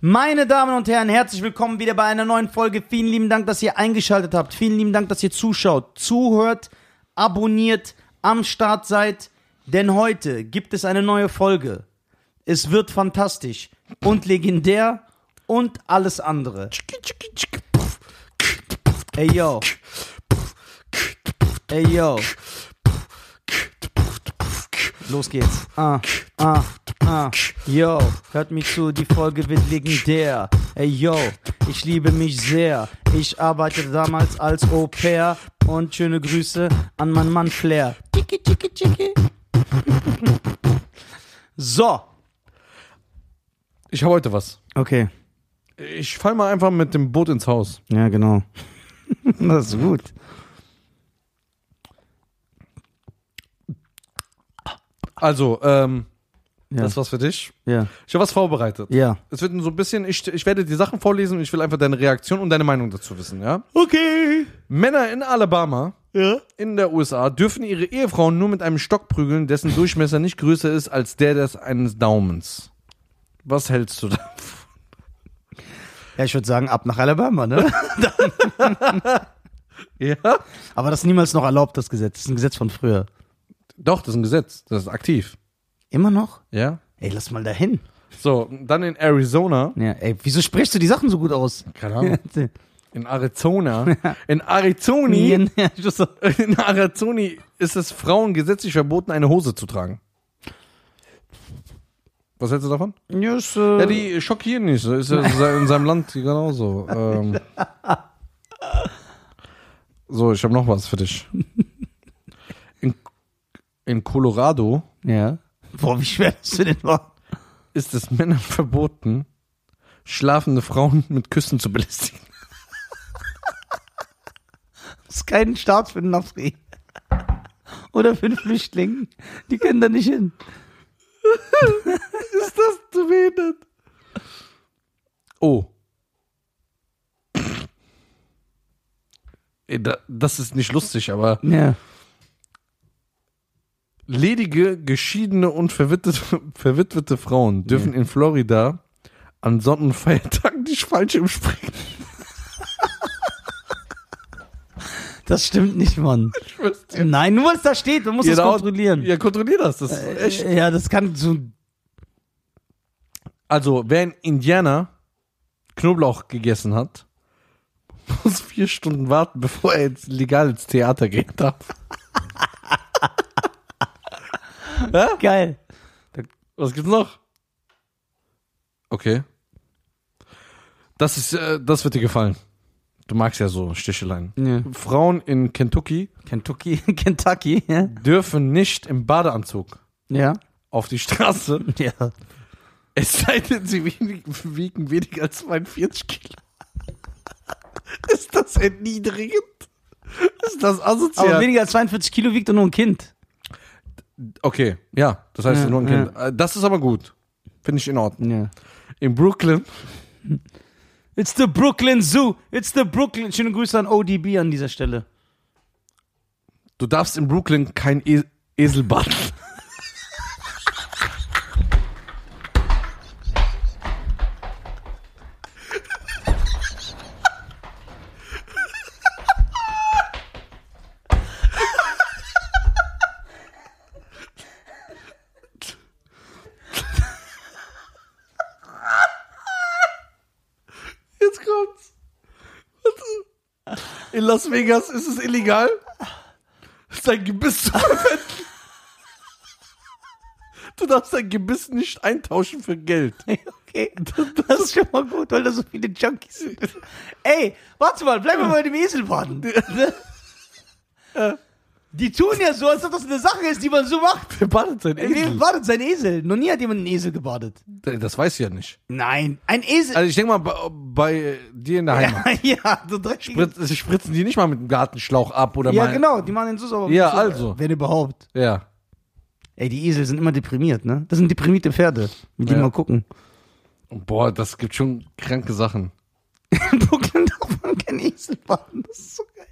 Meine Damen und Herren, herzlich willkommen wieder bei einer neuen Folge. Vielen lieben Dank, dass ihr eingeschaltet habt. Vielen lieben Dank, dass ihr zuschaut, zuhört, abonniert, am Start seid. Denn heute gibt es eine neue Folge. Es wird fantastisch und legendär und alles andere. Ey, yo. Ey, yo. Los geht's. Yo, hört mich zu, die Folge wird legendär. Ey, yo, ich liebe mich sehr. Ich arbeitete damals als Au-pair. Und schöne Grüße an meinen Mann Flair. Tiki, tiki, tiki. So. Ich habe heute was. Okay. Ich fall mal einfach mit dem Boot ins Haus. Ja, genau. Das ist gut. Also, ja. Das war's für dich. Ja. Ich habe was vorbereitet. Ja. Es wird so ein bisschen, ich werde die Sachen vorlesen und ich will einfach deine Reaktion und deine Meinung dazu wissen, ja? Okay. Männer in Alabama, ja, in der USA, dürfen ihre Ehefrauen nur mit einem Stock prügeln, dessen Durchmesser nicht größer ist als der des eines Daumens. Was hältst du davon? Ja, ich würde sagen, ab nach Alabama, ne? Ja. Aber das ist niemals noch erlaubt, das Gesetz. Das ist ein Gesetz von früher. Doch, das ist ein Gesetz. Das ist aktiv. Immer noch? Ja. Ey, lass mal dahin. So, dann in Arizona. Ja, ey, wieso sprichst du die Sachen so gut aus? Keine Ahnung. In Arizona. In Arizoni. In Arizoni ist es Frauen gesetzlich verboten, eine Hose zu tragen. Was hältst du davon? Yes, ja, die schockieren nicht. Ist ja in seinem Land genauso. So, ich habe noch was für dich. In Colorado. Ja. Boah, wie schwer das denn war. Ist es Männern verboten, schlafende Frauen mit Küssen zu belästigen? Das ist kein Staat für den Afri. Oder für den Flüchtling. Die können da nicht hin. Ist das zu wenig? Oh. Das ist nicht lustig, aber... Ja. Ledige, geschiedene und verwitwete Frauen dürfen in Florida an Sonnenfeiertagen nicht Fallschirm springen. Das stimmt nicht, Mann. Nein, nur was da steht, man muss das kontrollieren. Ja, kontrollier das. Das ist echt. Ja, das kann so. Also, wer in Indiana Knoblauch gegessen hat, muss 4 Stunden warten, bevor er jetzt legal ins Theater gehen darf. Hä? Geil. Was gibt's noch? Okay. Das wird dir gefallen. Du magst ja so Sticheleien. Ja. Frauen in Kentucky, ja, dürfen nicht im Badeanzug auf die Straße. Ja. Es sei denn, sie wiegen weniger als 42 Kilo. Ist das erniedrigend? Ist das asozial? Aber weniger als 42 Kilo wiegt doch nur ein Kind. Okay, ja, das heißt nur ein Kind. Ja. Das ist aber gut. Finde ich in Ordnung. Ja. In Brooklyn. It's the Brooklyn Zoo. It's the Brooklyn. Schöne Grüße an ODB an dieser Stelle. Du darfst in Brooklyn kein Esel baden. In Las Vegas ist es illegal, sein Gebiss zu verwenden. Du darfst dein Gebiss nicht eintauschen für Geld. Okay, das ist schon mal gut, weil da so viele Junkies sind. Ey, warte mal, bleiben wir mal dem Esel baden. Die tun ja so, als ob das eine Sache ist, die man so macht. Wer badet sein Esel? Wer badet sein Esel? Noch nie hat jemand einen Esel gebadet. Das weiß ich ja nicht. Nein, ein Esel. Also ich denke mal, bei dir in der Heimat. Ja, so dreckig. Spritzen die nicht mal mit dem Gartenschlauch ab oder ja, mal. Ja, genau, die machen den so sauber. Ja, also. Wenn überhaupt. Ja. Ey, die Esel sind immer deprimiert, ne? Das sind deprimierte Pferde, mit denen mal gucken. Boah, das gibt schon kranke Sachen. In Brooklyn darf man keinen Esel baden, das ist so geil.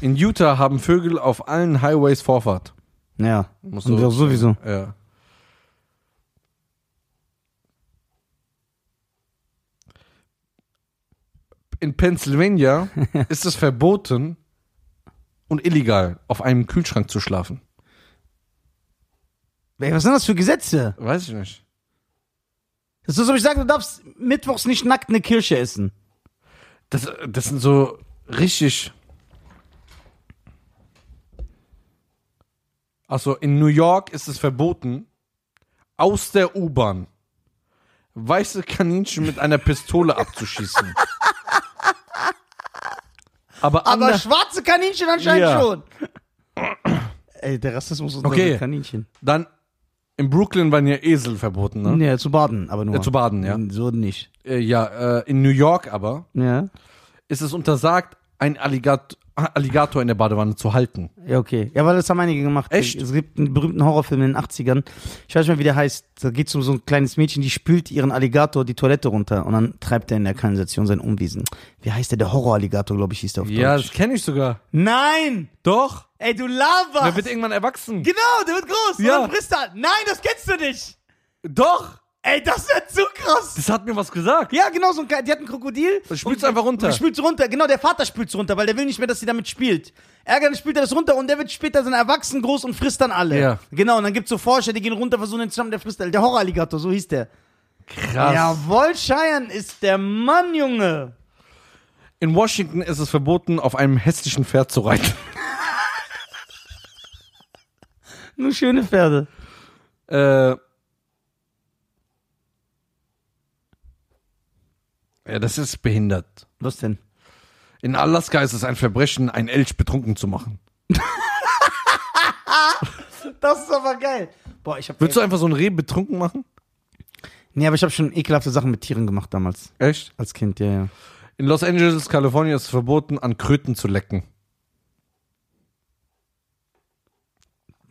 In Utah haben Vögel auf allen Highways Vorfahrt. Ja, muss so sowieso. Ja. in Pennsylvania ist es verboten und illegal, auf einem Kühlschrank zu schlafen. Ey, was sind das für Gesetze? Weiß ich nicht. Das ist so, ich sage, du darfst mittwochs nicht nackt eine Kirsche essen. Das sind so richtig... Also in New York ist es verboten, aus der U-Bahn weiße Kaninchen mit einer Pistole abzuschießen. Aber schwarze Kaninchen anscheinend schon. Ey, der Rassismus ist okay. Kaninchen. Dann in Brooklyn waren ja Esel verboten, ne? Nee, zu baden, aber nur. Zu baden, ja. So nicht. In New York aber ist es untersagt, ein Alligator in der Badewanne zu halten. Ja, okay. Ja, weil das haben einige gemacht. Echt? Es gibt einen berühmten Horrorfilm in den 80ern. Ich weiß nicht mehr, wie der heißt. Da geht es um so ein kleines Mädchen, die spült ihren Alligator die Toilette runter und dann treibt er in der Kanalisation sein Unwesen. Wie heißt der? Der Horroralligator, glaube ich, hieß der auf Deutsch. Ja, das kenne ich sogar. Nein! Doch! Ey, du laberst! Der wird irgendwann erwachsen. Genau, der wird groß. Ja. Und dann frisst er. Nein, das kennst du nicht! Doch! Ey, das ist ja zu krass. Das hat mir was gesagt. Ja, genau, so ein die hat ein Krokodil. Das spült's einfach runter. Spült's runter, genau, der Vater spült's runter, weil der will nicht mehr, dass sie damit spielt. Ärgerlich spült er das runter und der wird später sein Erwachsen groß und frisst dann alle. Ja. Genau, und dann gibt's so Forscher, die gehen runter, versuchen den zu stammen, der frisst alle. Der Horroralligator, so hieß der. Krass. Jawohl, Scheiern ist der Mann, Junge. In Washington ist es verboten, auf einem hässlichen Pferd zu reiten. Nur schöne Pferde. Ja, das ist behindert. Was denn? In Alaska ist es ein Verbrechen, einen Elch betrunken zu machen. Das ist aber geil. Boah, würdest du einfach so ein Reh betrunken machen? Nee, aber ich habe schon ekelhafte Sachen mit Tieren gemacht damals. Echt? Als Kind, ja. In Los Angeles, Kalifornien ist es verboten, an Kröten zu lecken.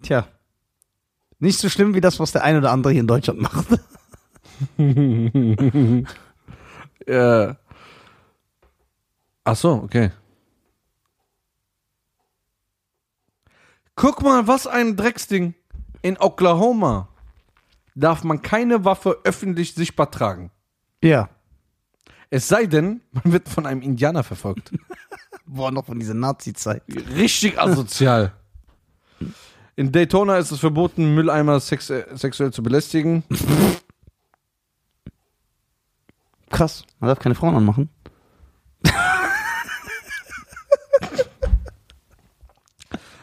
Tja. Nicht so schlimm wie das, was der ein oder andere hier in Deutschland macht. Ach so, okay. Guck mal, was ein Drecksding. In Oklahoma darf man keine Waffe öffentlich sichtbar tragen. Ja. Es sei denn, man wird von einem Indianer verfolgt. Boah, noch von dieser Nazi-Zeit. Richtig asozial. In Daytona ist es verboten, Mülleimer sexuell zu belästigen. Krass, man darf keine Frauen anmachen.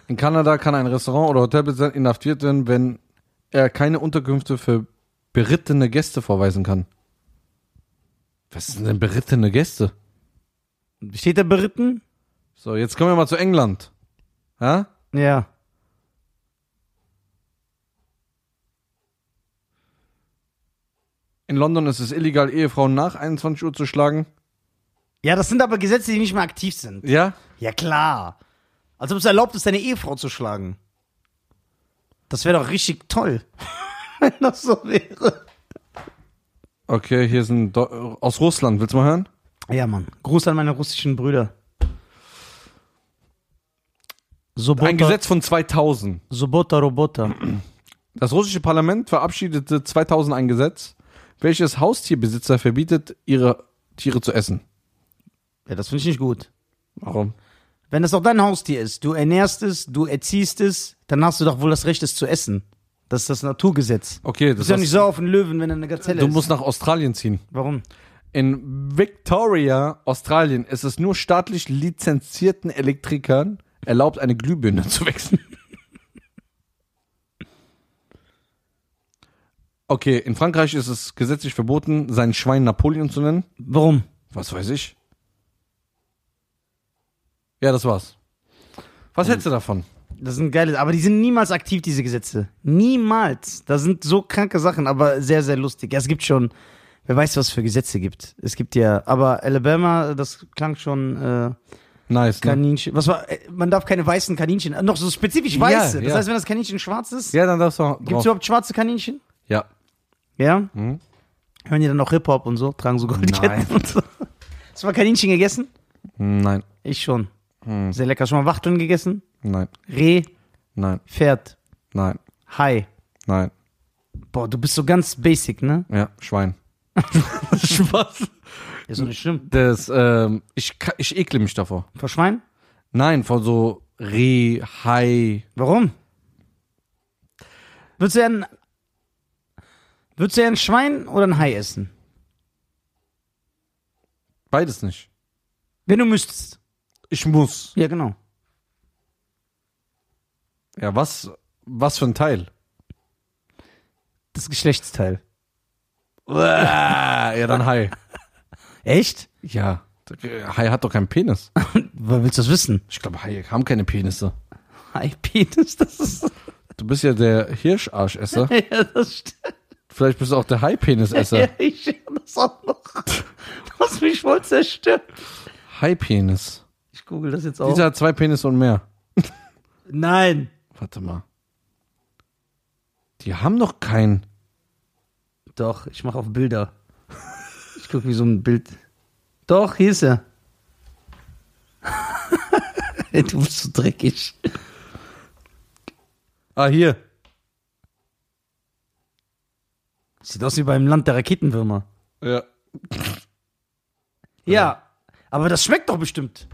In Kanada kann ein Restaurant oder Hotelbesitzer inhaftiert werden, wenn er keine Unterkünfte für berittene Gäste vorweisen kann. Was sind denn berittene Gäste? Steht da beritten? So, jetzt kommen wir mal zu England. Ja? Ja. In London ist es illegal, Ehefrauen nach 21 Uhr zu schlagen. Ja, das sind aber Gesetze, die nicht mehr aktiv sind. Ja? Ja, klar. Als ob es erlaubt ist, deine Ehefrau zu schlagen. Das wäre doch richtig toll, wenn das so wäre. Okay, hier sind aus Russland. Willst du mal hören? Ja, Mann. Gruß an meine russischen Brüder. Sobota. Ein Gesetz von 2000. Sobota, Robota. Das russische Parlament verabschiedete 2000 ein Gesetz, welches Haustierbesitzer verbietet, ihre Tiere zu essen? Ja, das finde ich nicht gut. Warum? Wenn das auch dein Haustier ist, du ernährst es, du erziehst es, dann hast du doch wohl das Recht, es zu essen. Das ist das Naturgesetz. Okay, das ist ja nicht so auf einen Löwen, wenn er eine Gazelle ist. Du musst nach Australien ziehen. Warum? In Victoria, Australien, ist es nur staatlich lizenzierten Elektrikern erlaubt, eine Glühbirne zu wechseln. Okay, in Frankreich ist es gesetzlich verboten, sein Schwein Napoleon zu nennen. Warum? Was weiß ich. Ja, das war's. Was hältst du davon? Das sind geile, aber die sind niemals aktiv, diese Gesetze. Niemals. Das sind so kranke Sachen, aber sehr, sehr lustig. Ja, es gibt schon, wer weiß, was es für Gesetze gibt. Es gibt ja, aber Alabama, das klang schon nice, Kaninchen. Ne? Was war? Man darf keine weißen Kaninchen, noch so spezifisch weiße. Ja, das heißt, wenn das Kaninchen schwarz ist, ja, dann darfst du auch. Gibt's überhaupt schwarze Kaninchen? Ja. Ja? Hm? Hören die dann noch Hip-Hop und so? Tragen so Goldketten und so? Hast du mal Kaninchen gegessen? Nein. Ich schon. Hm. Sehr lecker. Hast du mal Wachteln gegessen? Nein. Reh? Nein. Pferd? Nein. Hai? Nein. Boah, du bist so ganz basic, ne? Ja, Schwein. Spaß. Ist doch nicht schlimm. Das, ich ekle mich davor. Vor Schwein? Nein, vor so Reh, Hai. Warum? Würdest du ein Schwein oder ein Hai essen? Beides nicht. Wenn du müsstest. Ich muss. Ja, genau. Ja, was für ein Teil? Das Geschlechtsteil. Ja, dann Hai. Echt? Ja. Hai hat doch keinen Penis. Willst du das wissen? Ich glaube, Haie haben keine Penisse. Hai-Penis, das ist... Du bist ja der Hirscharschesser. Ja, das stimmt. Vielleicht bist du auch der Hai-Penis-Esser. Ja, ich höre das auch noch. Was mich wohl zerstört. Hai-Penis. Ich google das jetzt auch. Dieser hat 2 Penisse und mehr. Nein. Warte mal. Die haben doch keinen. Doch, ich mache auf Bilder. Ich gucke wie so ein Bild. Doch, hier ist er. Du bist so dreckig. Ah, hier. Sieht aus wie beim Land der Raketenwürmer. Ja. Ja, aber das schmeckt doch bestimmt.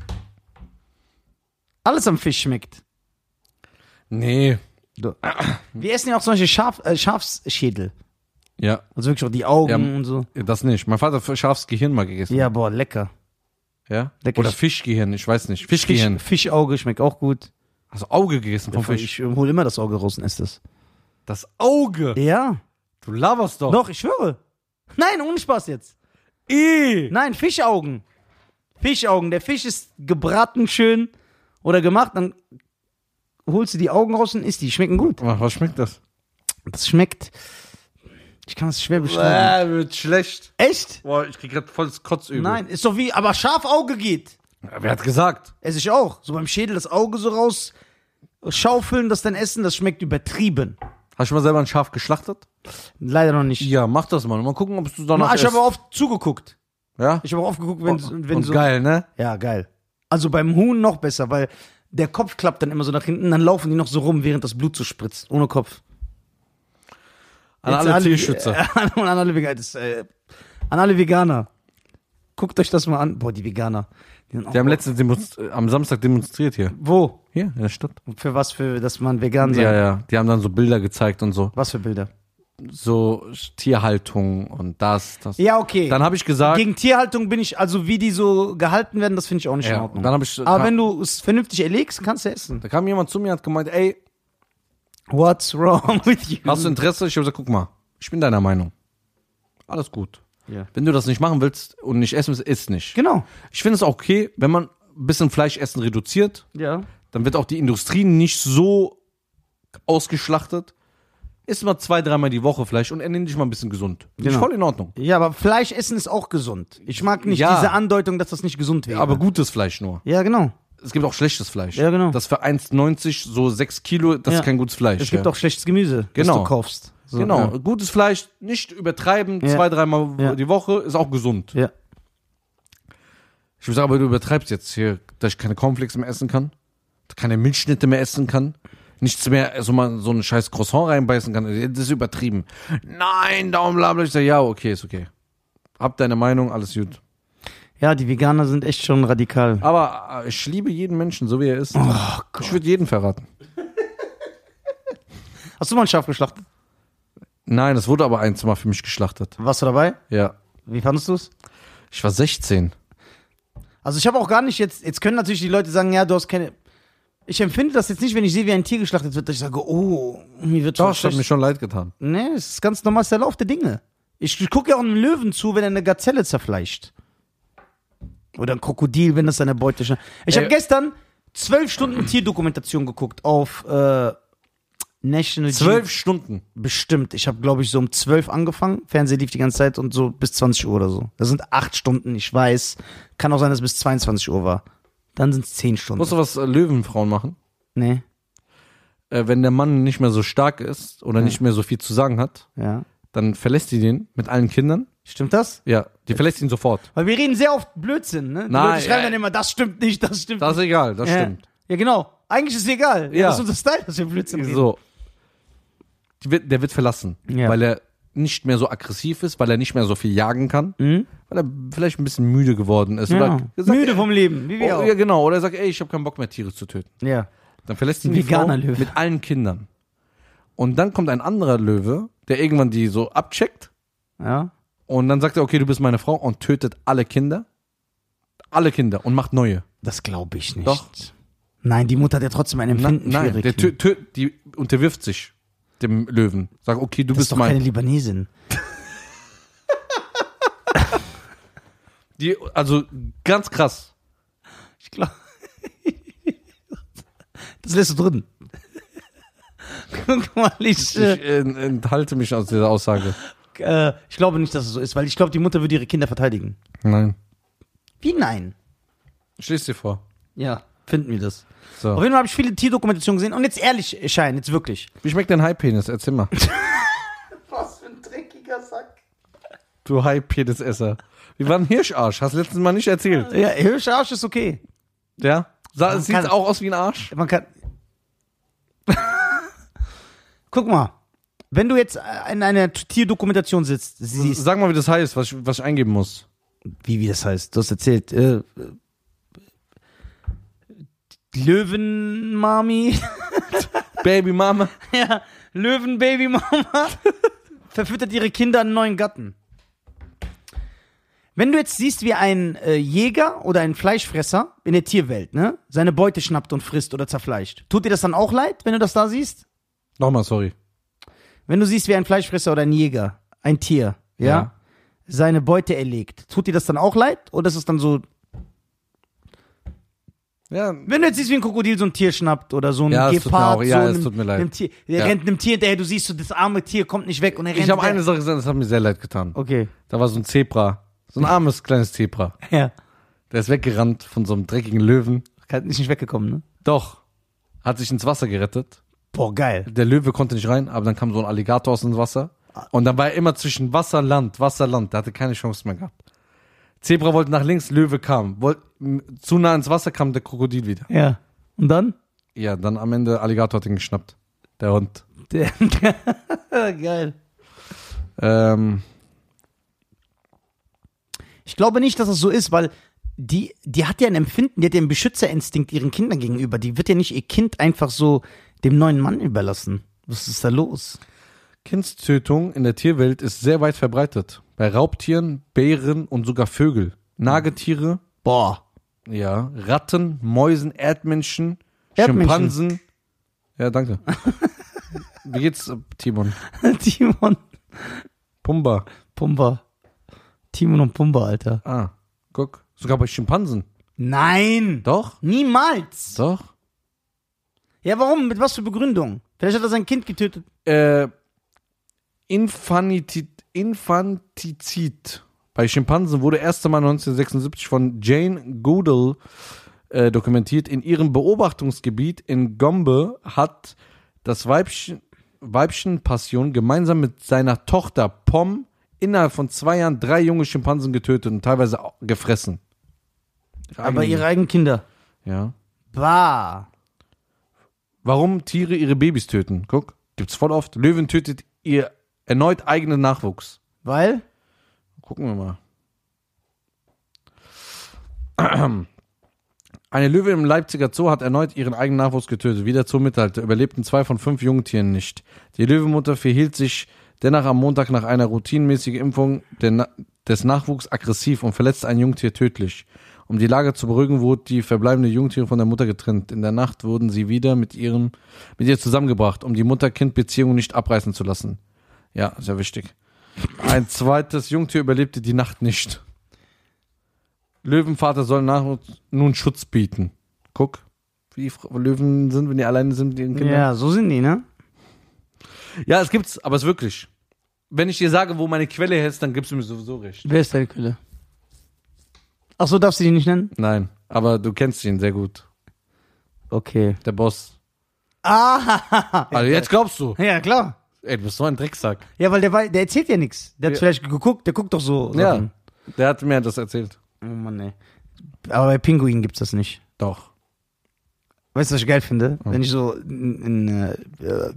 Alles am Fisch schmeckt. Nee. Wir essen ja auch solche Schafsschädel. Ja. Also wirklich auch die Augen und so. Das nicht. Mein Vater hat Schafsgehirn mal gegessen. Ja, boah, lecker. Ja? Lecker. Oder Fischgehirn, ich weiß nicht. Fischgehirn. Fischauge schmeckt auch gut. Hast du Auge gegessen vom Fisch? Ich hole immer das Auge raus und esse das. Das Auge? Ja. Du laberst doch. Doch, ich schwöre. Nein, ohne Spaß jetzt. Nein, Fischaugen. Fischaugen. Der Fisch ist gebraten schön oder gemacht, dann holst du die Augen raus und isst die. Schmecken gut. Was schmeckt das? Das schmeckt... Ich kann es schwer beschreiben. Wird schlecht. Echt? Boah, ich krieg grad volles Kotzübel. Nein, ist doch wie... Aber scharf Auge geht. Ja, wer hat gesagt? Esse ich auch. So beim Schädel das Auge so raus schaufeln, das dann essen, das schmeckt übertrieben. Hast du mal selber ein Schaf geschlachtet? Leider noch nicht. Ja, mach das mal. Mal gucken, ob du danach isst. Ich habe oft zugeguckt. Ja? Ich habe oft geguckt, wenn und so... geil, ne? Ja, geil. Also beim Huhn noch besser, weil der Kopf klappt dann immer so nach hinten, dann laufen die noch so rum, während das Blut so spritzt. Ohne Kopf. An alle Tierschützer. An alle Veganer. Guckt euch das mal an. Boah, die Veganer. Die haben letztens am Samstag demonstriert hier. Wo? Hier, in der Stadt. Und für was? Für, dass man vegan sein kann? Ja, ja. Die haben dann so Bilder gezeigt und so. Was für Bilder? So Tierhaltung und das. Ja, okay. Dann habe ich gesagt... Gegen Tierhaltung bin ich... Also wie die so gehalten werden, das finde ich auch nicht in Ordnung. Dann aber wenn du es vernünftig erlegst, kannst du essen. Da kam jemand zu mir und hat gemeint, ey... What's wrong with you? Hast du Interesse? Ich habe gesagt, guck mal, ich bin deiner Meinung. Alles gut. Yeah. Wenn du das nicht machen willst und nicht essen willst, isst nicht. Genau. Ich finde es auch okay, wenn man ein bisschen Fleischessen reduziert, dann wird auch die Industrie nicht so ausgeschlachtet. Iss mal 2-3 Mal die Woche Fleisch und ernähr dich mal ein bisschen gesund. Genau. Ist voll in Ordnung. Ja, aber Fleisch essen ist auch gesund. Ich mag nicht diese Andeutung, dass das nicht gesund wäre. Aber gutes Fleisch nur. Ja, genau. Es gibt auch schlechtes Fleisch. Ja, genau. Das für 1,90 so 6 Kilo, das ist kein gutes Fleisch. Es gibt auch schlechtes Gemüse, das du kaufst. So, genau. Ja. Gutes Fleisch, nicht übertreiben, 2-3 Mal die Woche, ist auch gesund. Ja. Ich würde sagen, aber du übertreibst jetzt hier, dass ich keine Cornflakes mehr essen kann, keine Milchschnitte mehr essen kann, nichts mehr, also mal so einen scheiß Croissant reinbeißen kann. Das ist übertrieben. Nein, Daumen bla bla. Ich sage, ja, okay, ist okay. Hab deine Meinung, alles gut. Ja, die Veganer sind echt schon radikal. Aber ich liebe jeden Menschen, so wie er ist. Oh Gott. Ich würde jeden verraten. Hast du mal ein Schaf geschlachtet? Nein, es wurde aber ein Mal für mich geschlachtet. Warst du dabei? Ja. Wie fandest du es? Ich war 16. Also ich habe auch gar nicht jetzt können natürlich die Leute sagen, ja, du hast keine... Ich empfinde das jetzt nicht, wenn ich sehe, wie ein Tier geschlachtet wird, dass ich sage, oh, mir wird schon... Doch, das hat mir schon leid getan. Nee, es ist ganz normal, es ist der Lauf der Dinge. Ich gucke ja auch einem Löwen zu, wenn er eine Gazelle zerfleißt. Oder ein Krokodil, wenn das seine Beute ist. Ich habe gestern 12 Stunden Tierdokumentation geguckt auf National 12 Stunden? Bestimmt. Ich habe, glaube ich, so um 12 angefangen. Fernseher lief die ganze Zeit und so bis 20 Uhr oder so. Das sind 8 Stunden, ich weiß. Kann auch sein, dass es bis 22 Uhr war. Dann sind es 10 Stunden. Musst du was Löwenfrauen machen? Nee. Wenn der Mann nicht mehr so stark ist oder nicht mehr so viel zu sagen hat, dann verlässt die den mit allen Kindern. Stimmt das? Ja, die verlässt ihn sofort. Weil wir reden sehr oft Blödsinn, ne? Die Leute schreiben dann immer, das stimmt nicht, das stimmt nicht. Das ist egal, das stimmt. Ja, genau. Eigentlich ist es egal. Ja. Das ist unser Style, dass wir Blödsinn reden. So. Der wird verlassen, weil er nicht mehr so aggressiv ist, weil er nicht mehr so viel jagen kann, weil er vielleicht ein bisschen müde geworden ist. Ja. Oder sagt, müde vom Leben, wie wir auch. Ja, genau. Oder er sagt, ey, ich habe keinen Bock mehr, Tiere zu töten. Ja. Dann verlässt ihn die Frau mit allen Kindern. Und dann kommt ein anderer Löwe, der irgendwann die so abcheckt. Ja. Und dann sagt er, okay, du bist meine Frau, und tötet alle Kinder. Alle Kinder, und macht neue. Das glaube ich nicht. Doch. Nein, die Mutter hat ja trotzdem ein Empfinden. Nein, der die unterwirft sich dem Löwen. Sagt, okay, du bist mein... Das ist doch keine Libanesin. Also, ganz krass. Ich glaube... Das lässt du drin. Guck mal, ich enthalte mich aus dieser Aussage. Ich glaube nicht, dass es so ist, weil ich glaube, die Mutter würde ihre Kinder verteidigen. Nein. Wie nein? Stell dir vor. Ja, finden wir das. So. Auf jeden Fall habe ich viele Tierdokumentationen gesehen. Und jetzt ehrlich, Schein, jetzt wirklich. Wie schmeckt dein Hai-Penis? Erzähl mal. Was für ein dreckiger Sack. Du Hai-Penis-Esser. Wir waren Hirscharsch. Hast du letztes Mal nicht erzählt. Ja, Hirscharsch ist okay. Ja? Sieht auch aus wie ein Arsch? Man kann... Guck mal. Wenn du jetzt in einer Tierdokumentation sitzt, siehst... Sag mal, wie das heißt, was ich eingeben muss. Wie das heißt? Du hast erzählt, Löwenmami. Babymama. Ja, Löwenbabymama verfüttert ihre Kinder an neuen Gatten. Wenn du jetzt siehst, wie ein Jäger oder ein Fleischfresser in der Tierwelt, ne, seine Beute schnappt und frisst oder zerfleischt, tut dir das dann auch leid, wenn du das da siehst? Nochmal, sorry. Wenn du siehst, wie ein Fleischfresser oder ein Jäger, ein Tier, ja. seine Beute erlegt, tut dir das dann auch leid? Oder ist es dann so... Ja. Wenn du jetzt siehst, wie ein Krokodil so ein Tier schnappt oder so ein Gepard, rennt einem Tier hinterher, du siehst so, das arme Tier kommt nicht weg und er rennt. Ich habe eine Sache gesehen, das hat mir sehr leid getan. Okay. Da war so ein Zebra, so ein armes kleines Zebra. Ja. Der ist weggerannt von so einem dreckigen Löwen. Ist nicht weggekommen, ne? Doch. Hat sich ins Wasser gerettet. Boah, geil. Der Löwe konnte nicht rein, aber dann kam so ein Alligator aus dem Wasser. Und dann war er immer zwischen Wasser, Land. Der hatte keine Chance mehr gehabt. Zebra wollte nach links, Löwe kam. Zu nah ins Wasser kam der Krokodil wieder. Ja. Und dann? Ja, dann am Ende Alligator hat ihn geschnappt. Der Hund. Geil. Ich glaube nicht, dass es so ist, weil die hat ja ein Empfinden, die hat ja einen Beschützerinstinkt ihren Kindern gegenüber. Die wird ja nicht ihr Kind einfach so dem neuen Mann überlassen. Was ist da los? Kindstötung in der Tierwelt ist sehr weit verbreitet. Bei Raubtieren, Bären und sogar Vögel. Nagetiere, ja, Ratten, Mäusen, Erdmännchen, Schimpansen. Ja, danke. Wie geht's, Timon? Timon. Pumba. Timon und Pumba, Alter. Ah, guck. Sogar bei Schimpansen. Nein. Doch? Niemals. Doch. Ja, warum? Mit was für Begründung? Vielleicht hat er sein Kind getötet. Infantizid. Bei Schimpansen wurde erst einmal 1976 von Jane Goodall dokumentiert. In ihrem Beobachtungsgebiet in Gombe hat das Weibchen Passion gemeinsam mit seiner Tochter Pom innerhalb von 2 Jahren 3 junge Schimpansen getötet und teilweise gefressen. Aber ihre eigenen Kinder. Ja. Bah. Warum Tiere ihre Babys töten? Guck, gibt's voll oft. Löwen tötet ihr erneut eigenen Nachwuchs. Weil? Gucken wir mal. Eine Löwe im Leipziger Zoo hat erneut ihren eigenen Nachwuchs getötet. Wie der Zoo mitteilte, überlebten 2 von 5 Jungtieren nicht. Die Löwenmutter verhielt sich dennoch am Montag nach einer routinemäßigen Impfung des Nachwuchs aggressiv und verletzte ein Jungtier tödlich. Um die Lage zu beruhigen, wurde die verbleibende Jungtiere von der Mutter getrennt. In der Nacht wurden sie wieder mit ihr zusammengebracht, um die Mutter-Kind-Beziehung nicht abreißen zu lassen. Ja, sehr wichtig. Ein zweites Jungtier überlebte die Nacht nicht. Löwenvater soll nun Schutz bieten. Guck, wie Löwen sind, wenn die alleine sind mit ihren Kindern. Ja, so sind die, ne? Ja, es gibt's, aber es ist wirklich. Wenn ich dir sage, wo meine Quelle ist, dann gibst du mir sowieso recht. Wer ist deine Quelle? Ach so, darfst du ihn nicht nennen? Nein, aber du kennst ihn sehr gut. Okay. Der Boss. Ah! Also jetzt glaubst du. Ja, klar. Ey, du bist so ein Drecksack. Ja, weil der erzählt ja nichts. Der hat vielleicht geguckt, der guckt doch so. Ja, der hat mir das erzählt. Oh Mann, ey. Aber bei Pinguinen gibt's das nicht. Doch. Weißt du, was ich geil finde? Wenn ich so in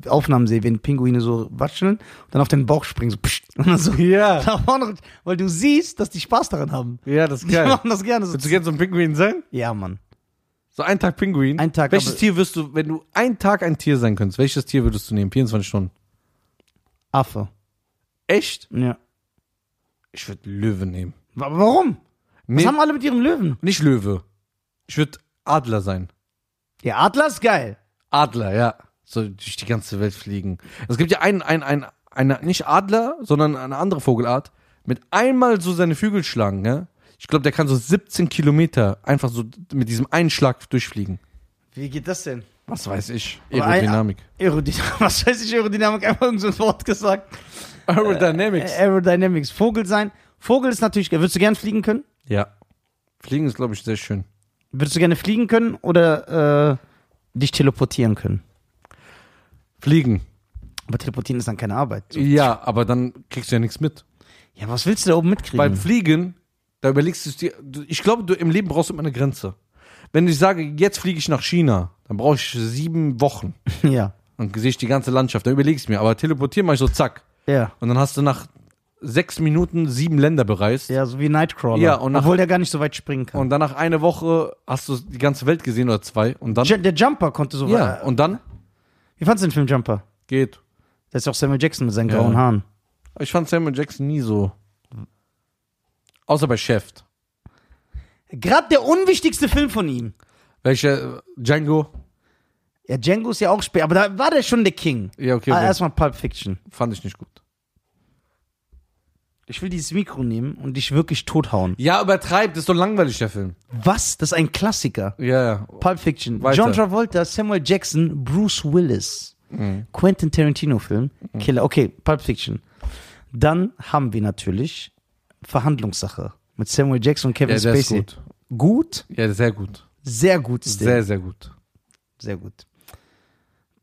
Aufnahmen sehe, wenn Pinguine so watscheln und dann auf den Bauch springen, so pssst, und dann so. Ja. Weil du siehst, dass die Spaß daran haben. Ja, das ist geil. Die machen das gerne. So. Willst du gerne so ein Pinguin sein? Ja, Mann. So einen Tag Pinguin? Ein Tag. Welches Tier wirst du, wenn du einen Tag ein Tier sein könntest, welches Tier würdest du nehmen? 24 Stunden. Affe. Echt? Ja. Ich würde Löwen nehmen. Aber warum? Was haben alle mit ihrem Löwen? Nicht Löwe. Ich würde Adler sein. Ja, Adler ist geil. Adler, ja. So durch die ganze Welt fliegen. Es gibt ja eine, nicht Adler, sondern eine andere Vogelart, mit einmal so seine Flügel schlagen, ja? Ich glaube, der kann so 17 Kilometer einfach so mit diesem einen Schlag durchfliegen. Wie geht das denn? Was weiß ich? Aerodynamik. Was weiß ich? Aerodynamik, einfach irgend so ein Wort gesagt. Aerodynamics. Aerodynamics. Vogel sein. Vogel ist natürlich geil. Würdest du gern fliegen können? Ja. Fliegen ist, glaube ich, sehr schön. Würdest du gerne fliegen können oder dich teleportieren können? Fliegen. Aber teleportieren ist dann keine Arbeit. So. Ja, aber dann kriegst du ja nichts mit. Ja, was willst du da oben mitkriegen? Beim Fliegen, da überlegst du es dir. Ich glaube, du im Leben brauchst immer eine Grenze. Wenn ich sage, jetzt fliege ich nach China, dann brauche ich 7 Wochen. Ja. Dann sehe ich die ganze Landschaft, dann überlegst du mir. Aber teleportieren mache ich so zack. Ja. Und dann hast du nach 6 Minuten 7 Länder bereist. Ja, so wie Nightcrawler. Ja, und obwohl der gar nicht so weit springen kann. Und dann nach einer Woche hast du die ganze Welt gesehen oder 2. Und dann der Jumper konnte so weit. Ja, und dann? Wie fandst du den Film Jumper? Geht. Da ist auch Samuel Jackson mit seinen grauen Haaren. Ich fand Samuel Jackson nie so. Außer bei Chef. Gerade der unwichtigste Film von ihm. Welcher? Django? Ja, Django ist ja auch spät. Aber da war der schon der King. Ja, okay. Aber erstmal Pulp Fiction. Fand ich nicht gut. Ich will dieses Mikro nehmen und dich wirklich tothauen. Ja, übertreibt. Das ist doch langweilig, der Film. Was? Das ist ein Klassiker. Ja, yeah. Pulp Fiction. Weiter. John Travolta, Samuel Jackson, Bruce Willis. Quentin Tarantino-Film. Killer. Okay, Pulp Fiction. Dann haben wir natürlich Verhandlungssache mit Samuel Jackson und Kevin Spacey. Ja, der ist gut. Gut? Ja, sehr gut. Sehr gut ist der. Sehr, sehr gut. Sehr gut.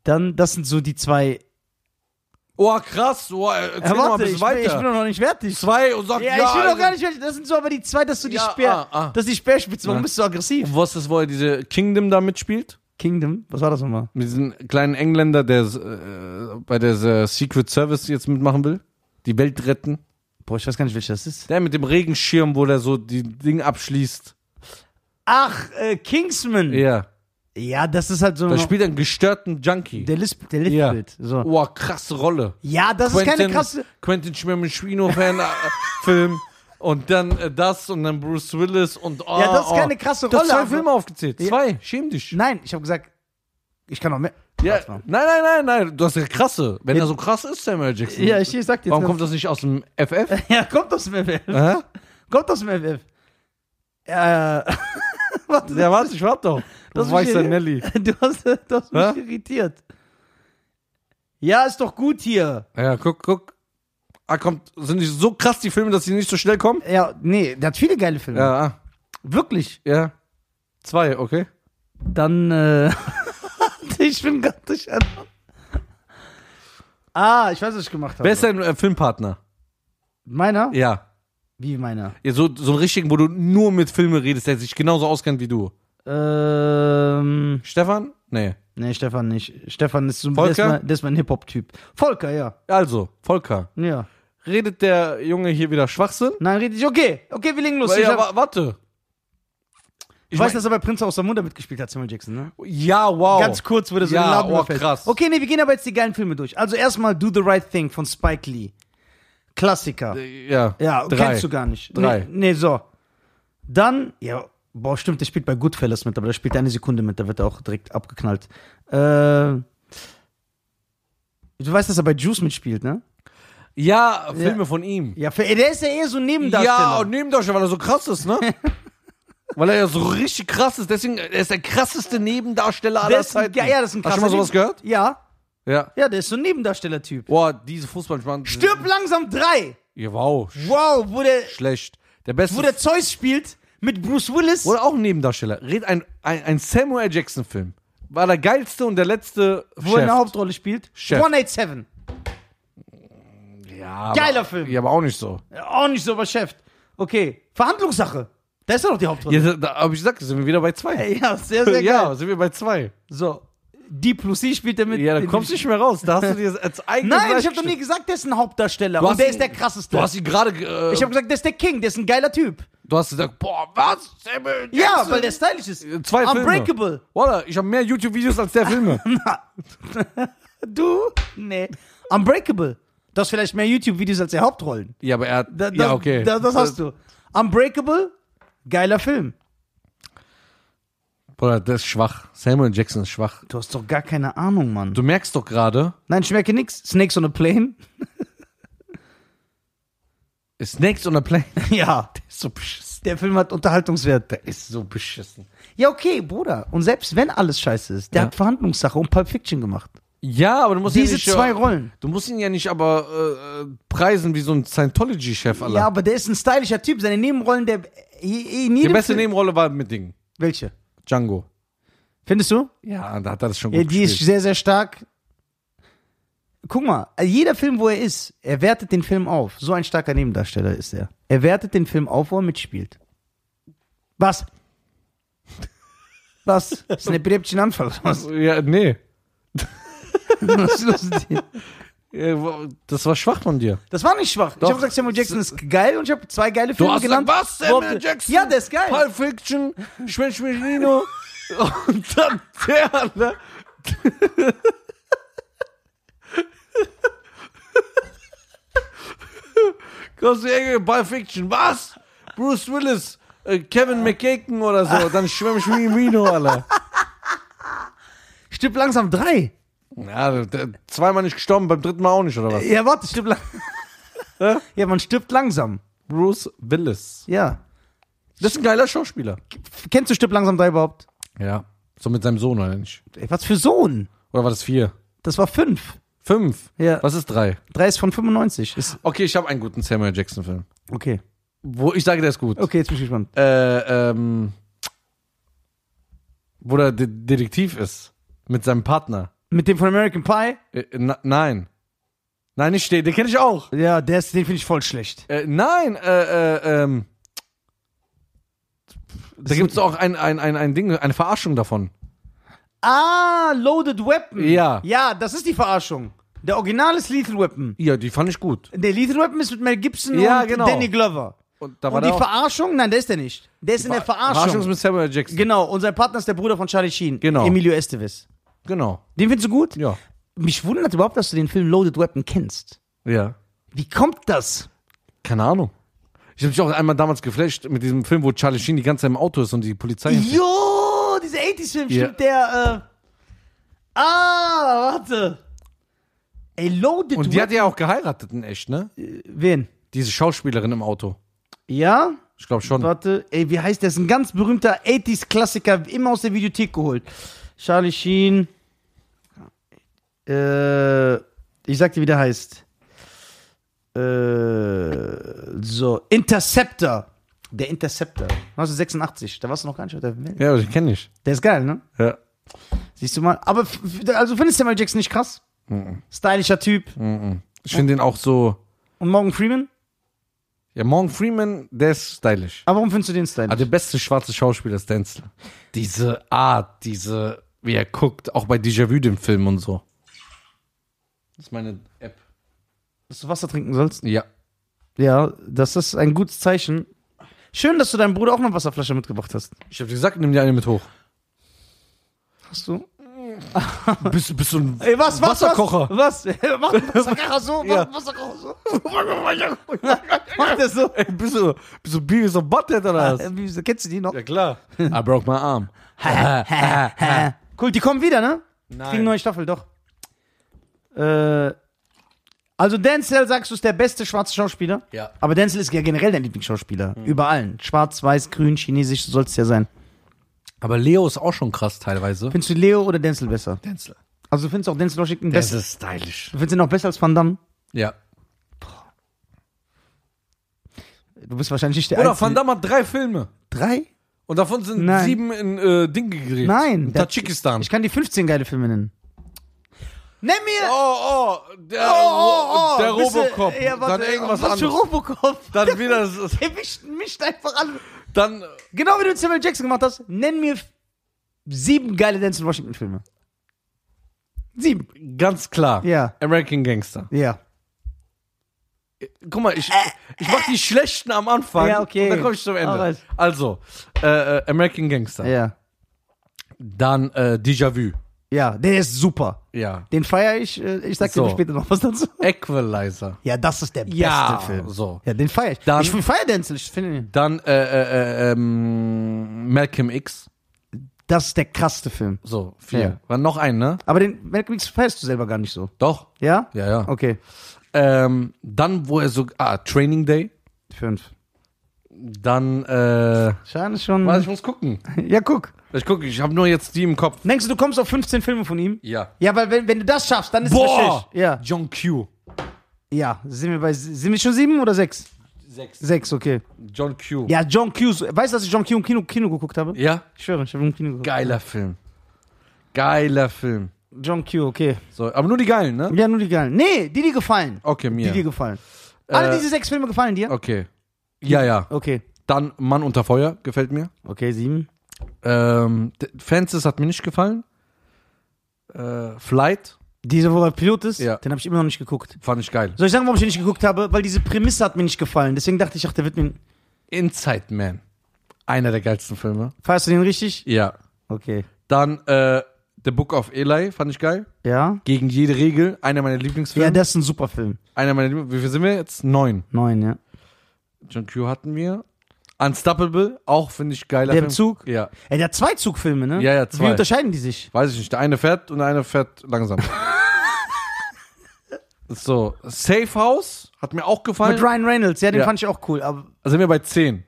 Dann, das sind so die 2... Oh, krass. Oh, erzähl mal ein bisschen weiter. Ich bin doch noch nicht fertig. 2 und sagt, ja. Ich bin doch gar nicht fertig. Das sind so aber die 2, dass du die Speerspitze. Warum bist du aggressiv? Und was ist das, wo er diese Kingdom da mitspielt? Kingdom? Was war das nochmal? Mit diesem kleinen Engländer, der bei der Secret Service jetzt mitmachen will. Die Welt retten. Boah, ich weiß gar nicht, welcher das ist. Der mit dem Regenschirm, wo der so die Dinge abschließt. Ach, Kingsman. Ja. Ja, das ist halt so. Da spielt einen gestörten Junkie. Der lispelt. Ja. So. Oh, krasse Rolle. Ja, das ist keine krasse. Quentin Tarantino-Fan-Film und dann das und dann Bruce Willis und ja, das ist keine krasse Rolle. Du hast 2 Filme aufgezählt. 2. Ja. Schäm dich. Nein, ich habe gesagt, ich kann noch mehr. Ja. Nein. Du hast ja krasse. Wenn er so krass ist, Samuel Jackson. Ja, ich sag dir. Warum kommt das nicht aus dem FF? Ja, kommt aus dem FF. Kommt aus dem FF. Warte, ich warte doch. Das weiß der Nelly. Du hast mich irritiert. Ja, ist doch gut hier. Ja, guck. Ah, kommt, sind die so krass, die Filme, dass die nicht so schnell kommen? Ja, nee, der hat viele geile Filme. Ja. Wirklich? Ja. 2, okay. Dann, ich bin gar nicht an. Ah, ich weiß, was ich gemacht habe. Wer ist dein Filmpartner? Meiner? Ja. Wie meiner? Ja, so einen richtigen, wo du nur mit Filmen redest, der sich genauso auskennt wie du. Stefan? Nee. Nee, Stefan nicht. Stefan ist so der ist mein Hip-Hop-Typ. Volker, ja. Also, Volker. Ja. Redet der Junge hier wieder Schwachsinn? Nein, redet nicht. Okay, wir legen los. Weil, warte. Ich weiß, dass er bei Prinz aus der Mund mitgespielt hat, Samuel Jackson, ne? Ja, wow. Ganz kurz wurde so ein Laden überfällt. Krass. Okay, nee, wir gehen aber jetzt die geilen Filme durch. Also erstmal Do the Right Thing von Spike Lee. Klassiker. Ja. Ja, 3. Kennst du gar nicht. 3. Nee, so. Dann, ja, boah, stimmt, der spielt bei Goodfellas mit, aber der spielt eine Sekunde mit, da wird er auch direkt abgeknallt. Du weißt, dass er bei Juice mitspielt, ne? Ja, Filme von ihm. Ja, der ist ja eher so ein Nebendarsteller. Ja, und Nebendarsteller, weil er so krass ist, ne? Weil er ja so richtig krass ist, deswegen, er ist der krasseste Nebendarsteller aller Zeiten. Ja, das ist ein krasser. Hast du mal sowas gehört? Ja. Ja, der ist so ein Nebendarsteller-Typ. Boah, diese Fußballspann. Stirb langsam 3! Ja, wow. Wow, wo der... Schlecht. Der Beste... Wo der Zeus spielt mit Bruce Willis. Oder auch ein Nebendarsteller. Red ein Samuel Jackson-Film. War der geilste und der letzte Chef. Wo er eine Hauptrolle spielt. Chef. 187. Ja. Geiler Film. Ja, aber auch nicht so. Ja, auch nicht so, aber Chef. Okay. Verhandlungssache. Das ist ja noch die Hauptrolle. Ja, da habe ich gesagt, sind wir wieder bei 2. Ja, sehr, sehr geil. Ja, sind wir bei 2. So, die plus sie spielt damit. Ja, da kommst du nicht mehr raus. Da hast du dir als eigenes. Nein, ich habe doch nie gesagt, der ist ein Hauptdarsteller. Und der ist der krasseste. Du hast ihn gerade. Ich habe gesagt, der ist der King, der ist ein geiler Typ. Du hast gesagt, boah, was? Samuel Jackson. Ja, weil der stylisch ist. 2 Filme. Unbreakable. Walla, ich habe mehr YouTube-Videos als der Filme. Du? Nee. Unbreakable. Du hast vielleicht mehr YouTube-Videos als der Hauptrollen. Ja, aber er hat. Ja, okay. Das hast du. Unbreakable. Geiler Film. Bruder, das ist schwach. Samuel Jackson ist schwach. Du hast doch gar keine Ahnung, Mann. Du merkst doch gerade. Nein, ich merke nichts. Snakes on a Plane. Snakes on a Plane? Ja. Der ist so beschissen. Der Film hat Unterhaltungswert. Der ist so beschissen. Ja, okay, Bruder. Und selbst wenn alles scheiße ist, der hat Verhandlungssache und Pulp Fiction gemacht. Ja, aber du musst diese ja nicht, 2 Rollen. Du musst ihn ja nicht aber preisen wie so ein Scientology-Chef. Alter. Ja, aber der ist ein stylischer Typ. Seine Nebenrollen, der... Die beste Nebenrolle war mit Ding. Welche? Django. Findest du? Ja, da hat er das schon gut gespielt. Die ist sehr, sehr stark. Guck mal, jeder Film, wo er ist, er wertet den Film auf. So ein starker Nebendarsteller ist er. Er wertet den Film auf, wo er mitspielt. Was? Das ist ein epileptischer Anfall. Was? Ja, nee. Was ist los mit dir? Das war schwach von dir. Das war nicht schwach. Doch. Ich habe gesagt, Samuel Jackson ist geil und ich habe 2 geile Filme genannt. Du hast gesagt, was? Samuel Jackson? Ja, der ist geil. Pulp Fiction, Schwench Melino und dann der, ne? Pulp Fiction, was? Bruce Willis, Kevin McKagan oder so. Dann Schwench Melino, Alter. Stirb langsam 3. Ja, 2-mal nicht gestorben, beim 3. Mal auch nicht, oder was? Ja, warte, stirbt langsam. Ja, man stirbt langsam. Bruce Willis. Ja. Das ist ein geiler Schauspieler. Kennst du Stirb langsam 3 überhaupt? Ja. So mit seinem Sohn, oder nicht? Ey, was für Sohn? Oder war das 4? Das war 5. 5? Ja. Was ist 3? 3 ist von 95. Okay, ich habe einen guten Samuel Jackson-Film. Okay. Wo ich sage, der ist gut. Okay, jetzt bin ich gespannt. Wo der Detektiv ist. Mit seinem Partner. Mit dem von American Pie? Nein. Nein, nicht den kenne ich auch. Ja, den finde ich voll schlecht. Da gibt es auch ein Ding, eine Verarschung davon. Ah, Loaded Weapon. Ja. Ja, das ist die Verarschung. Der Original ist Lethal Weapon. Ja, die fand ich gut. Der Lethal Weapon ist mit Mel Gibson und genau. Danny Glover. Und die Verarschung? Nein, der ist der nicht. Der ist in der Verarschung. Verarschung ist mit Samuel Jackson. Genau, und sein Partner ist der Bruder von Charlie Sheen. Genau. Emilio Estevez. Genau. Den findest du gut? Ja. Mich wundert überhaupt, dass du den Film Loaded Weapon kennst. Ja. Wie kommt das? Keine Ahnung. Ich habe mich auch einmal damals geflasht mit diesem Film, wo Charlie Sheen die ganze Zeit im Auto ist und die Polizei... Jo, dieser 80s-Film, stimmt der... warte. Ey, Loaded Weapon... Und die hat ja auch geheiratet in echt, ne? Wen? Diese Schauspielerin im Auto. Ja? Ich glaube schon. Warte, ey, wie heißt der? Das ist ein ganz berühmter 80s-Klassiker, immer aus der Videothek geholt. Charlie Sheen... ich sag dir, wie der heißt. Interceptor. Der Interceptor. 1986. Da warst du noch gar nicht auf der Welt. Ja, aber den kenne ich. Der ist geil, ne? Ja. Siehst du mal. Aber also findest du Samuel Jackson nicht krass? Mm-mm. Stylischer Typ. Mm-mm. Ich finde den auch so. Und Morgan Freeman? Ja, Morgan Freeman, der ist stylisch. Aber warum findest du den stylisch? Aber der beste schwarze Schauspieler ist Denzel. Diese Art, wie er guckt, auch bei Déjà-vu, dem Film und so. Das ist meine App. Dass du Wasser trinken sollst? Ja. Ja, das ist ein gutes Zeichen. Schön, dass du deinem Bruder auch eine Wasserflasche mitgebracht hast. Ich hab dir gesagt, nimm dir eine mit hoch. Hast du? Bist du ein Wasserkocher? Was? Wasserkocher so? Mach das so. Ey, bist du Bibi so Butthead oder was? Kennst du die noch? Ja, klar. I broke my arm. Cool, die kommen wieder, ne? Nein. Kriegen neue Staffel, doch. Also Denzel, sagst du, ist der beste schwarze Schauspieler? Ja. Aber Denzel ist ja generell dein Lieblingsschauspieler. Mhm. Über allen. Schwarz, weiß, grün, chinesisch, so soll es ja sein. Aber Leo ist auch schon krass teilweise. Findest du Leo oder Denzel besser? Denzel. Also findest du auch Denzel Washington besser? Das ist stylisch. Findest du ihn auch besser als Van Damme? Ja. Boah. Du bist wahrscheinlich nicht der Einzige. Oder Van Damme hat 3 Filme. 3? Und davon sind 7 in Ding gedreht. Nein. In Tadschikistan. Ich kann die 15 geile Filme nennen. Nenn mir! Der Robocop. Dann irgendwas anderes. Was für Robocop? Dann wieder... Der mischt einfach alle. Dann. Genau wie du mit Samuel Jackson gemacht hast, nenn mir 7 geile Denzel Washington-Filme. 7. Ganz klar. Ja. American Gangster. Ja. Guck mal, ich mach die schlechten am Anfang. Ja, okay. Und dann komme ich zum Ende. Alright. Also, American Gangster. Ja. Dann Déjà-vu. Ja, der ist super. Ja. Den feiere ich. Ich sag dir später noch was dazu. Equalizer. Ja, das ist der beste Film. So. Ja, den feiere ich. Dann, ich feiere Denzel. Ich finde ihn. Dann Malcolm X. Das ist der krasseste Film. So, 4. Ja. War noch ein, ne? Aber den Malcolm X feierst du selber gar nicht so. Doch. Ja? Ja, ja. Okay. Dann, wo er so... Training Day. 5. Dann, Schade schon. Warte, ich muss gucken. Ja, guck. Ich gucke, ich habe nur jetzt die im Kopf. Denkst du, du kommst auf 15 Filme von ihm? Ja. Ja, weil wenn du das schaffst, dann ist es richtig. Ja. John Q. Ja, sind wir schon 7 oder 6? 6, okay. John Q. Ja, John Q. Weißt du, dass ich John Q im Kino geguckt habe? Ja. Ich schwöre, ich habe im Kino geguckt. Geiler Film. John Q, okay. So, aber nur die geilen, ne? Ja, nur die geilen. Nee, die gefallen. Okay, mir. Die gefallen. Alle diese 6 Filme gefallen dir? Okay. Ja. Okay. Dann Mann unter Feuer, gefällt mir. Okay, 7. Fences hat mir nicht gefallen. Flight. Diese, wo er Pilot ist, den habe ich immer noch nicht geguckt. Fand ich geil. Soll ich sagen, warum ich den nicht geguckt habe? Weil diese Prämisse hat mir nicht gefallen. Deswegen dachte ich, der wird mir... Inside Man. Einer der geilsten Filme. Feierst du den richtig? Ja. Okay. Dann The Book of Eli, fand ich geil. Ja. Gegen jede Regel. Einer meiner Lieblingsfilme. Ja, das ist ein super Film. Wie viel sind wir jetzt? 9. 9, ja. John Q hatten wir. Unstoppable, auch finde ich geiler Film. Der Zug? Ja. Ey, der hat 2 Zugfilme, ne? Ja, 2. Wie unterscheiden die sich? Weiß ich nicht. Der eine fährt und der eine fährt langsam. So, Safe House hat mir auch gefallen. Mit Ryan Reynolds, den fand ich auch cool. Aber also sind wir bei 10.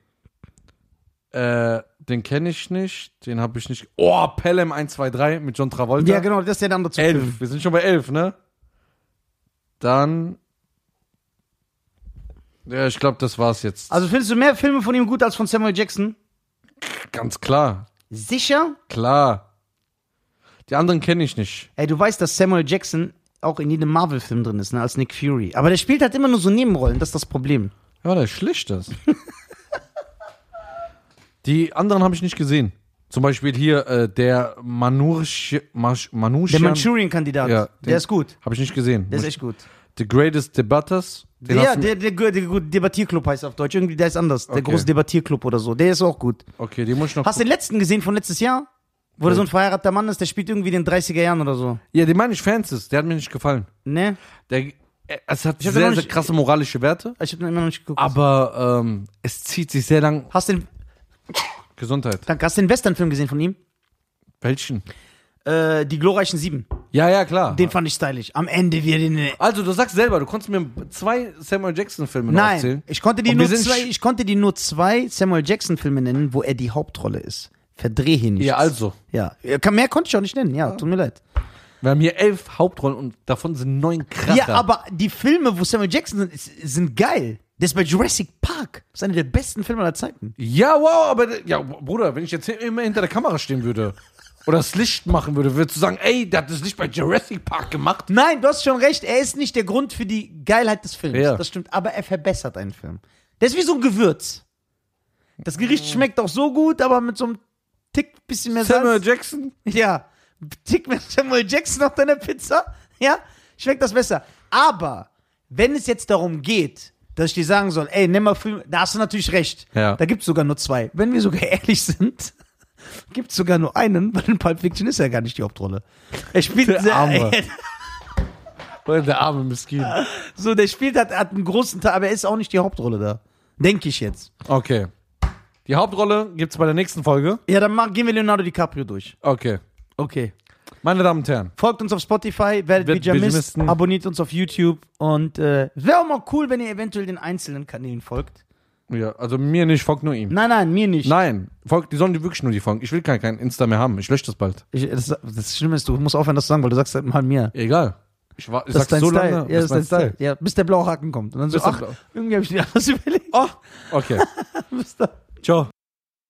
Den kenne ich nicht, den habe ich nicht. Pelham 123 mit John Travolta. Ja, genau, das ist der andere Zugfilm. 11, wir sind schon bei 11, ne? Dann... Ja, ich glaube, das war's jetzt. Also findest du mehr Filme von ihm gut als von Samuel Jackson? Ganz klar. Sicher? Klar. Die anderen kenne ich nicht. Ey, du weißt, dass Samuel Jackson auch in jedem Marvel-Film drin ist, ne? Als Nick Fury. Aber der spielt halt immer nur so Nebenrollen, das ist das Problem. Ja, der ist schlicht das. Die anderen habe ich nicht gesehen. Zum Beispiel hier der Manchurian. Der Manchurian-Kandidat. Ja, der ist gut. Habe ich nicht gesehen. Der ist echt gut. The Greatest Debatters. Ja, der Debattierclub heißt auf Deutsch. Irgendwie, der ist anders. Okay. Der große Debattierclub oder so. Der ist auch gut. Okay, den muss ich noch. Hast du den letzten gesehen von letztes Jahr? Wo der so ein verheirateter Mann ist, der spielt irgendwie in den 30er Jahren oder so. Ja, den meine ich Francis. Der hat mir nicht gefallen. Ne? Es hat sehr, sehr krasse moralische Werte. Ich hab den immer noch nicht geguckt. Aber es zieht sich sehr lang. Hast du den... Gesundheit. Danke. Hast du den Western-Film gesehen von ihm? Welchen? Die glorreichen 7. Ja, klar. Den fand ich stylisch. Am Ende wir den... Also, du sagst selber, du konntest mir 2 Samuel Jackson-Filme aufzählen. Nein, ich konnte dir nur 2 Samuel Jackson-Filme nennen, wo er die Hauptrolle ist. Verdreh hier nichts. Ja, also. Ja, mehr konnte ich auch nicht nennen. Ja, tut mir leid. Wir haben hier 11 Hauptrollen und davon sind 9 Kracher. Ja, aber die Filme, wo Samuel Jackson ist, sind geil. Der ist bei Jurassic Park. Das ist einer der besten Filme aller Zeiten. Ja, wow, aber... Ja, Bruder, wenn ich jetzt immer hinter der Kamera stehen würde... Oder das Licht machen würde, würdest du sagen, ey, der hat das Licht bei Jurassic Park gemacht? Nein, du hast schon recht, er ist nicht der Grund für die Geilheit des Films. Ja. Das stimmt, aber er verbessert einen Film. Der ist wie so ein Gewürz. Das Gericht schmeckt auch so gut, aber mit so einem Tick bisschen mehr Salz. Samuel Jackson? Ja, Tick mehr Samuel Jackson auf deiner Pizza, ja, schmeckt das besser. Aber, wenn es jetzt darum geht, dass ich dir sagen soll, ey, nimm mal Filme, da hast du natürlich recht. Ja. Da gibt es sogar nur 2. Wenn wir sogar ehrlich sind... Gibt sogar nur einen, weil in Pulp Fiction ist ja gar nicht die Hauptrolle. Er spielt der Arme. Der arme Miskin. So, der spielt hat einen großen Teil, aber er ist auch nicht die Hauptrolle da. Denke ich jetzt. Okay. Die Hauptrolle gibt's bei der nächsten Folge. Ja, dann gehen wir Leonardo DiCaprio durch. Okay. Meine Damen und Herren. Folgt uns auf Spotify, werdet Bijamist, abonniert uns auf YouTube und wäre auch mal cool, wenn ihr eventuell den einzelnen Kanälen folgt. Ja, also mir nicht, folgt nur ihm. Nein, mir nicht. Nein, folgt, die sollen die wirklich nur die folgen. Ich will kein Insta mehr haben, ich lösche das bald. Das Schlimme ist, du musst aufhören, das zu sagen, weil du sagst halt mal mir. Egal. Ich sag's so lange, das ist dein Style. Ja, bis der blaue Haken kommt. Und dann so, irgendwie hab ich mir alles überlegt. Okay. Bis dann. Ciao.